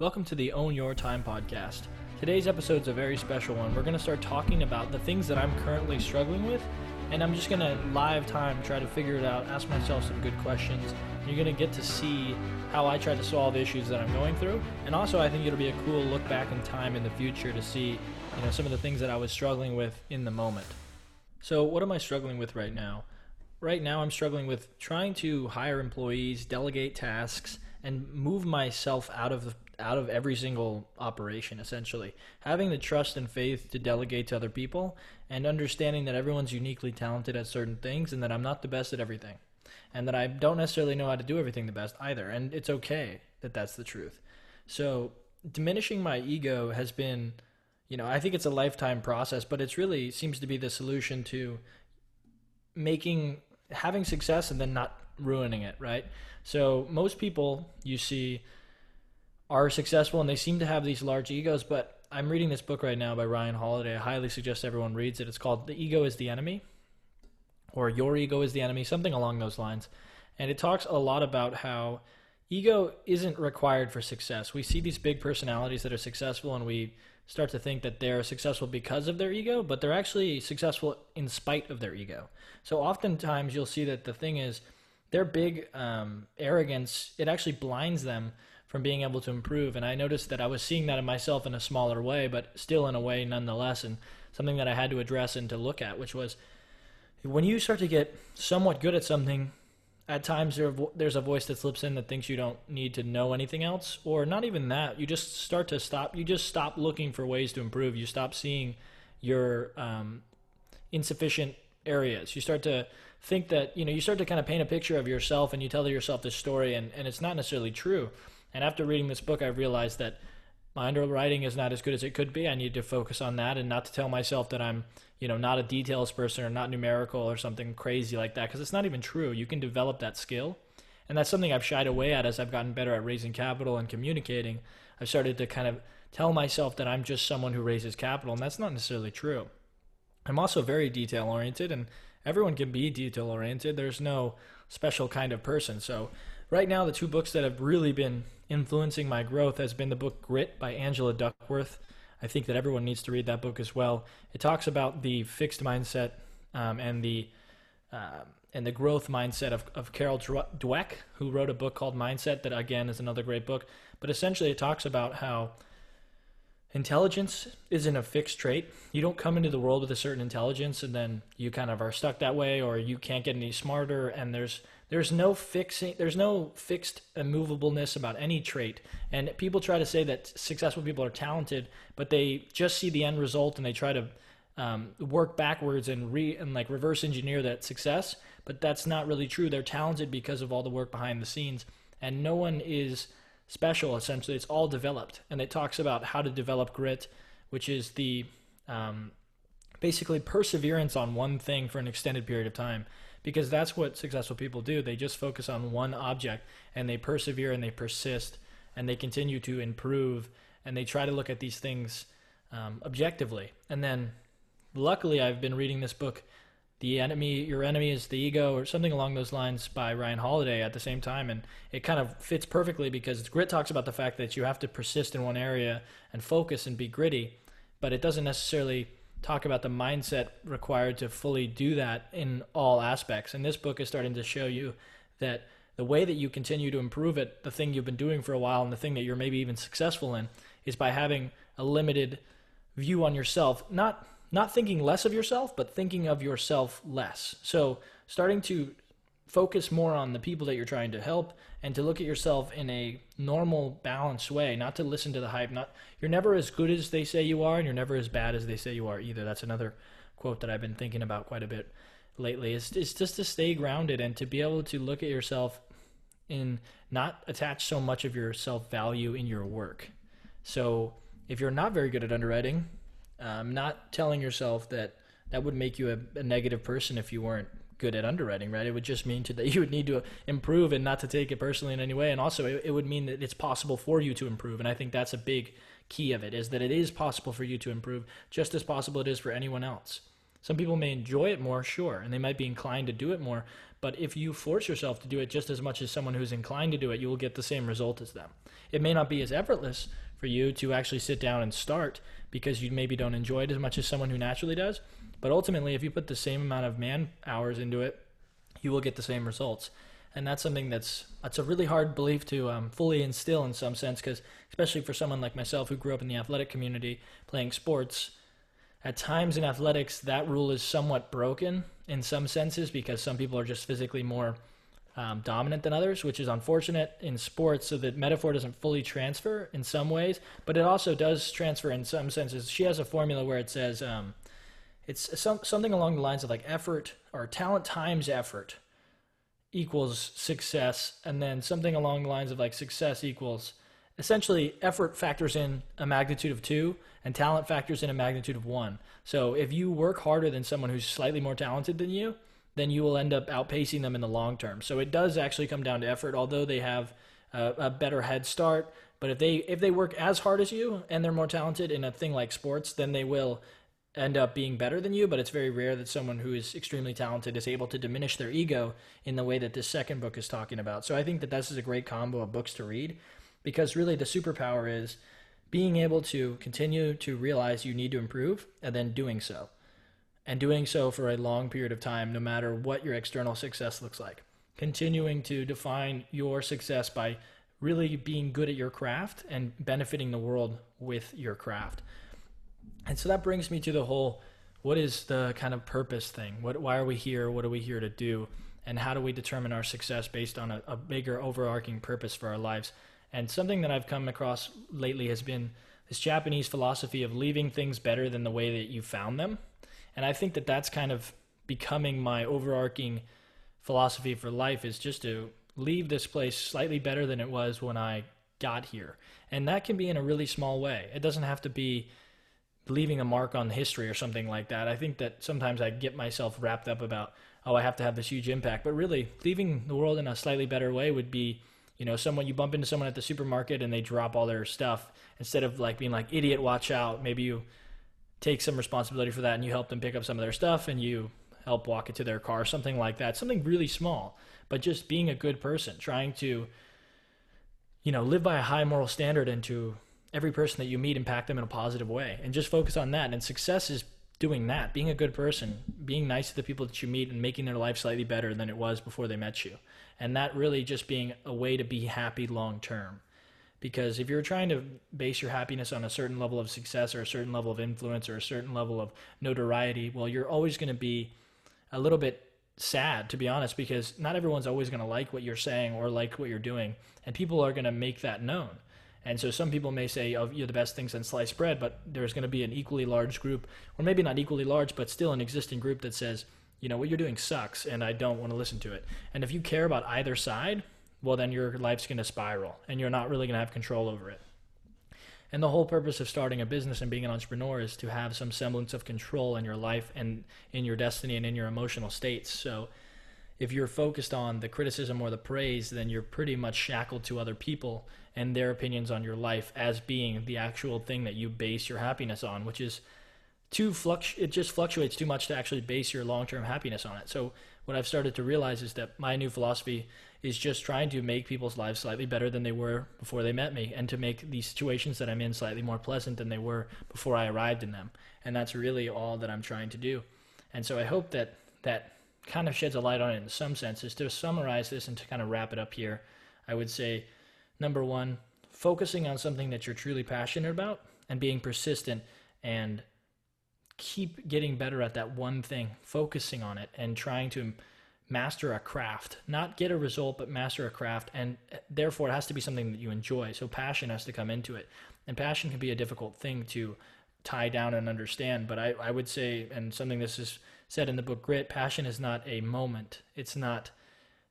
Welcome to the Own Your Time podcast. Today's episode's a very special one. We're going to start talking about the things that I'm currently struggling with, and I'm just going to live time try to figure it out, ask myself some good questions. You're going to get to see how I try to solve issues that I'm going through, and also I think it'll be a cool look back in time in the future to see, some of the things that I was struggling with in the moment. So what am I struggling with right now? Right now I'm struggling with trying to hire employees, delegate tasks, and move myself out of every single operation, essentially. Having the trust and faith to delegate to other people and understanding that everyone's uniquely talented at certain things and that I'm not the best at everything and that I don't necessarily know how to do everything the best either. And it's okay that that's the truth. So diminishing my ego has been, I think it's a lifetime process, but it's really seems to be the solution to having success and then not ruining it, right? So most people you see are successful and they seem to have these large egos, but I'm reading this book right now by Ryan Holiday. I highly suggest everyone reads it. It's called The Ego is the Enemy, or Your Ego is the Enemy, something along those lines. And it talks a lot about how ego isn't required for success. We see these big personalities that are successful and we start to think that they're successful because of their ego, but they're actually successful in spite of their ego. So oftentimes you'll see that the thing is their big arrogance, it actually blinds them from being able to improve. And I noticed that I was seeing that in myself in a smaller way, but still in a way nonetheless, and something that I had to address and to look at, which was when you start to get somewhat good at something, at times there's a voice that slips in that thinks you don't need to know anything else, or not even that. You just start to stop. You just stop looking for ways to improve. You stop seeing your insufficient areas. You start to think that, you start to kind of paint a picture of yourself and you tell yourself this story, and it's not necessarily true. And after reading this book, I realized that my underwriting is not as good as it could be. I need to focus on that and not to tell myself that I'm, not a details person or not numerical or something crazy like that, because it's not even true. You can develop that skill. And that's something I've shied away at as I've gotten better at raising capital and communicating. I've started to kind of tell myself that I'm just someone who raises capital, and that's not necessarily true. I'm also very detail-oriented, and everyone can be detail-oriented. There's no special kind of person. So right now, the two books that have really been influencing my growth has been the book Grit by Angela Duckworth. I think that everyone needs to read that book as well. It talks about the fixed mindset and the growth mindset of Carol Dweck, who wrote a book called Mindset that, again, is another great book. But essentially, it talks about how intelligence isn't a fixed trait. You don't come into the world with a certain intelligence and then you kind of are stuck that way, or you can't get any smarter, and there's no fixed immovableness about any trait. And people try to say that successful people are talented, but they just see the end result and they try to work backwards and like reverse engineer that success, but that's not really true. They're talented because of all the work behind the scenes, and no one is special. Essentially, it's all developed. And it talks about how to develop grit, which is the basically perseverance on one thing for an extended period of time, because that's what successful people do. They just focus on one object and they persevere and they persist and they continue to improve and they try to look at these things objectively. And then luckily, I've been reading this book, Your Enemy is the Ego, or something along those lines, by Ryan Holiday at the same time. And it kind of fits perfectly, because Grit talks about the fact that you have to persist in one area and focus and be gritty, but it doesn't necessarily talk about the mindset required to fully do that in all aspects. And this book is starting to show you that the way that you continue to improve at the thing you've been doing for a while and the thing that you're maybe even successful in is by having a limited view on yourself, not thinking less of yourself, but thinking of yourself less. So starting to focus more on the people that you're trying to help and to look at yourself in a normal, balanced way, not to listen to the hype. You're never as good as they say you are, and you're never as bad as they say you are either. That's another quote that I've been thinking about quite a bit lately. It's just to stay grounded and to be able to look at yourself and not attach so much of your self-value in your work. So if you're not very good at underwriting, not telling yourself that would make you a negative person if you weren't good at underwriting, right? It would just mean that you would need to improve and not to take it personally in any way. And also it would mean that it's possible for you to improve. And I think that's a big key of it, is that it is possible for you to improve just as possible it is for anyone else. Some people may enjoy it more, sure, and they might be inclined to do it more, but if you force yourself to do it just as much as someone who's inclined to do it, you will get the same result as them. It may not be as effortless for you to actually sit down and start because you maybe don't enjoy it as much as someone who naturally does, but ultimately if you put the same amount of man hours into it, you will get the same results. And that's something that's a really hard belief to fully instill in some sense, because especially for someone like myself who grew up in the athletic community playing sports, at times in athletics that rule is somewhat broken in some senses because some people are just physically more dominant than others, which is unfortunate in sports, so that metaphor doesn't fully transfer in some ways, but it also does transfer in some senses. She has a formula where it says it's something along the lines of like effort or talent times effort equals success, and then something along the lines of like success equals, essentially effort factors in a magnitude of 2 and talent factors in a magnitude of 1. So if you work harder than someone who's slightly more talented than you, then you will end up outpacing them in the long term. So it does actually come down to effort, although they have a better head start. But if they work as hard as you and they're more talented in a thing like sports, then they will end up being better than you, but it's very rare that someone who is extremely talented is able to diminish their ego in the way that this second book is talking about. So I think that this is a great combo of books to read, because really the superpower is being able to continue to realize you need to improve and then doing so. And doing so for a long period of time, no matter what your external success looks like. Continuing to define your success by really being good at your craft and benefiting the world with your craft. And so that brings me to the whole, what is the kind of purpose thing? Why are we here? What are we here to do? And how do we determine our success based on a bigger overarching purpose for our lives? And something that I've come across lately has been this Japanese philosophy of leaving things better than the way that you found them. And I think that that's kind of becoming my overarching philosophy for life, is just to leave this place slightly better than it was when I got here. And that can be in a really small way. It doesn't have to be leaving a mark on history or something like that. I think that sometimes I get myself wrapped up about, oh, I have to have this huge impact. But really, leaving the world in a slightly better way would be, you know, someone, you bump into someone at the supermarket and they drop all their stuff. Instead of like being like, idiot, watch out, maybe you take some responsibility for that and you help them pick up some of their stuff and you help walk it to their car, something like that. Something really small, but just being a good person, trying to, you know, live by a high moral standard and to every person that you meet, impact them in a positive way, and just focus on that. And success is doing that, being a good person, being nice to the people that you meet and making their life slightly better than it was before they met you. And that really just being a way to be happy long term. Because if you're trying to base your happiness on a certain level of success or a certain level of influence or a certain level of notoriety, well, you're always going to be a little bit sad, to be honest, because not everyone's always going to like what you're saying or like what you're doing. And people are going to make that known. And so some people may say, oh, you're the best thing since sliced bread, but there's going to be an equally large group, or maybe not equally large, but still an existing group that says, you know, what you're doing sucks and I don't want to listen to it. And if you care about either side, well, then your life's going to spiral and you're not really going to have control over it. And the whole purpose of starting a business and being an entrepreneur is to have some semblance of control in your life and in your destiny and in your emotional states. So if you're focused on the criticism or the praise, then you're pretty much shackled to other people and their opinions on your life as being the actual thing that you base your happiness on, which is it just fluctuates too much to actually base your long-term happiness on it. So what I've started to realize is that my new philosophy is just trying to make people's lives slightly better than they were before they met me, and to make the situations that I'm in slightly more pleasant than they were before I arrived in them. And that's really all that I'm trying to do. And so I hope that that kind of sheds a light on it in some senses. To summarize this and to kind of wrap it up here, I would say, number one, focusing on something that you're truly passionate about and being persistent and keep getting better at that one thing, focusing on it and trying to master a craft, not get a result, but master a craft. And therefore it has to be something that you enjoy. So passion has to come into it, and passion can be a difficult thing to tie down and understand. But I would say, and something this is said in the book Grit, passion is not a moment. It's not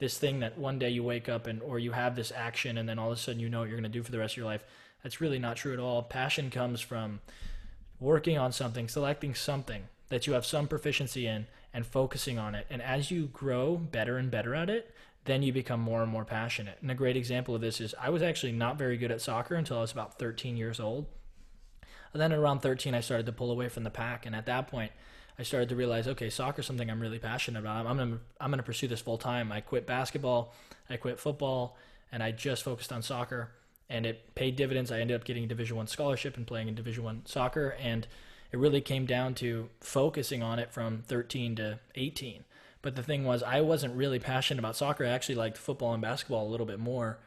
this thing that one day you wake up and, or you have this action and then all of a sudden you know what you're going to do for the rest of your life. That's really not true at all. Passion comes from working on something, selecting something that you have some proficiency in and focusing on it. And as you grow better and better at it, then you become more and more passionate. And a great example of this is I was actually not very good at soccer until I was about 13 years old. And then around 13, I started to pull away from the pack. And at that point, I started to realize, okay, soccer is something I'm really passionate about. I'm gonna pursue this full time. I quit basketball, I quit football, and I just focused on soccer, and it paid dividends. I ended up getting a Division I scholarship and playing in Division I soccer, and it really came down to focusing on it from 13 to 18. But the thing was, I wasn't really passionate about soccer. I actually liked football and basketball a little bit more,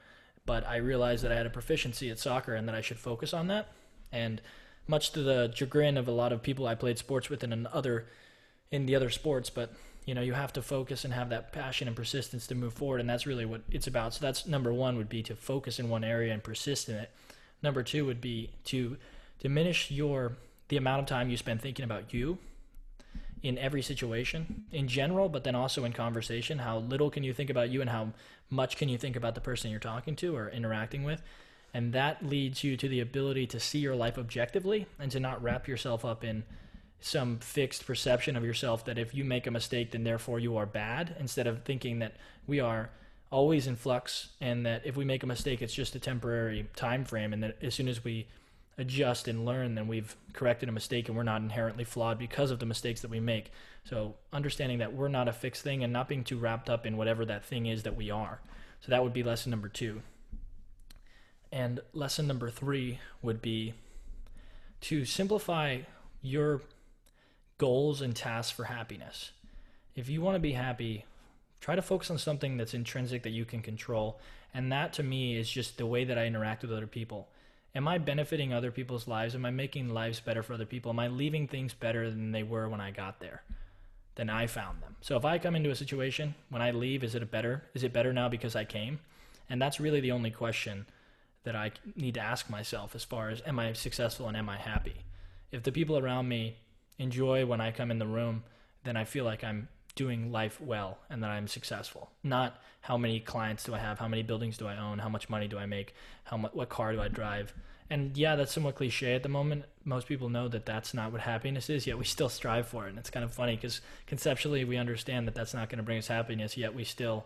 but I realized that I had a proficiency at soccer and that I should focus on that. And much to the chagrin of a lot of people I played sports with in the other sports, but you know, you have to focus and have that passion and persistence to move forward, and that's really what it's about. So that's number one, would be to focus in one area and persist in it. Number two would be to diminish the amount of time you spend thinking about you in every situation in general, but then also in conversation. How little can you think about you and how much can you think about the person you're talking to or interacting with? And that leads you to the ability to see your life objectively and to not wrap yourself up in some fixed perception of yourself that if you make a mistake, then therefore you are bad, instead of thinking that we are always in flux and that if we make a mistake, it's just a temporary time frame, and that as soon as we adjust and learn, then we've corrected a mistake and we're not inherently flawed because of the mistakes that we make. So understanding that we're not a fixed thing and not being too wrapped up in whatever that thing is that we are. So that would be lesson number two. And lesson number three would be to simplify your goals and tasks for happiness. If you want to be happy, try to focus on something that's intrinsic that you can control. And that to me is just the way that I interact with other people. Am I benefiting other people's lives? Am I making lives better for other people? Am I leaving things better than they were when I got there, than I found them? So if I come into a situation, when I leave, is it better now because I came? And that's really the only question that I need to ask myself as far as, am I successful and am I happy? If the people around me enjoy when I come in the room, then I feel like I'm doing life well and that I'm successful. Not how many clients do I have, how many buildings do I own, how much money do I make, what car do I drive. And yeah, that's somewhat cliche at the moment. Most people know that that's not what happiness is, yet we still strive for it. And it's kind of funny because conceptually we understand that that's not going to bring us happiness, yet we still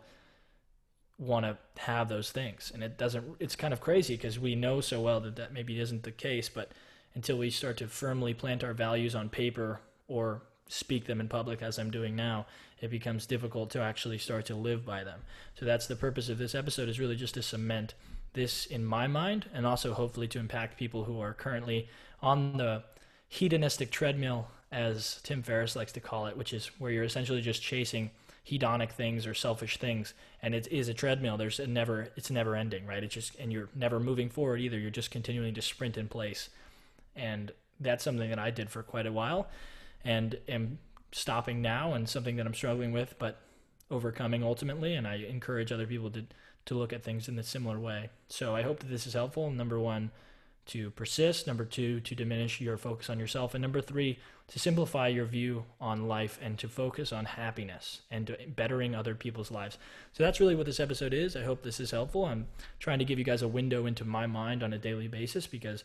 want to have those things. And it doesn't, it's kind of crazy because we know so well that maybe isn't the case, but until we start to firmly plant our values on paper or speak them in public as I'm doing now, it becomes difficult to actually start to live by them. So that's the purpose of this episode, is really just to cement this in my mind and also hopefully to impact people who are currently on the hedonistic treadmill, as Tim Ferriss likes to call it, which is where you're essentially just chasing hedonic things or selfish things, and it is a treadmill. It's never ending, right? And you're never moving forward either. You're just continuing to sprint in place. And that's something that I did for quite a while and am stopping now, and something that I'm struggling with, but overcoming ultimately. And I encourage other people to look at things in a similar way. So I hope that this is helpful. Number one, to persist. Number two, to diminish your focus on yourself. And number three, to simplify your view on life and to focus on happiness and to bettering other people's lives. So that's really what this episode is. I hope this is helpful. I'm trying to give you guys a window into my mind on a daily basis, because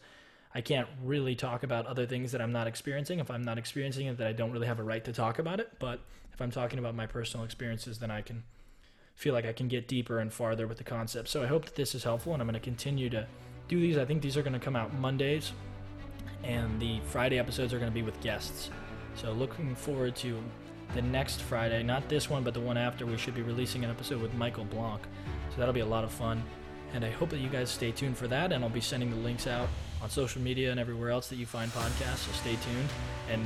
I can't really talk about other things that I'm not experiencing. If I'm not experiencing it, then I don't really have a right to talk about it. But if I'm talking about my personal experiences, then I can feel like I can get deeper and farther with the concept. So I hope that this is helpful, and I'm going to continue to do these. I think these are going to come out Mondays, and the Friday episodes are going to be with guests. So looking forward to the next Friday, not this one, but the one after. We should be releasing an episode with Michael Blanc. So that'll be a lot of fun. And I hope that you guys stay tuned for that, and I'll be sending the links out on social media and everywhere else that you find podcasts, so stay tuned,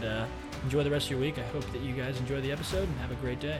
and enjoy the rest of your week. I hope that you guys enjoy the episode, and have a great day.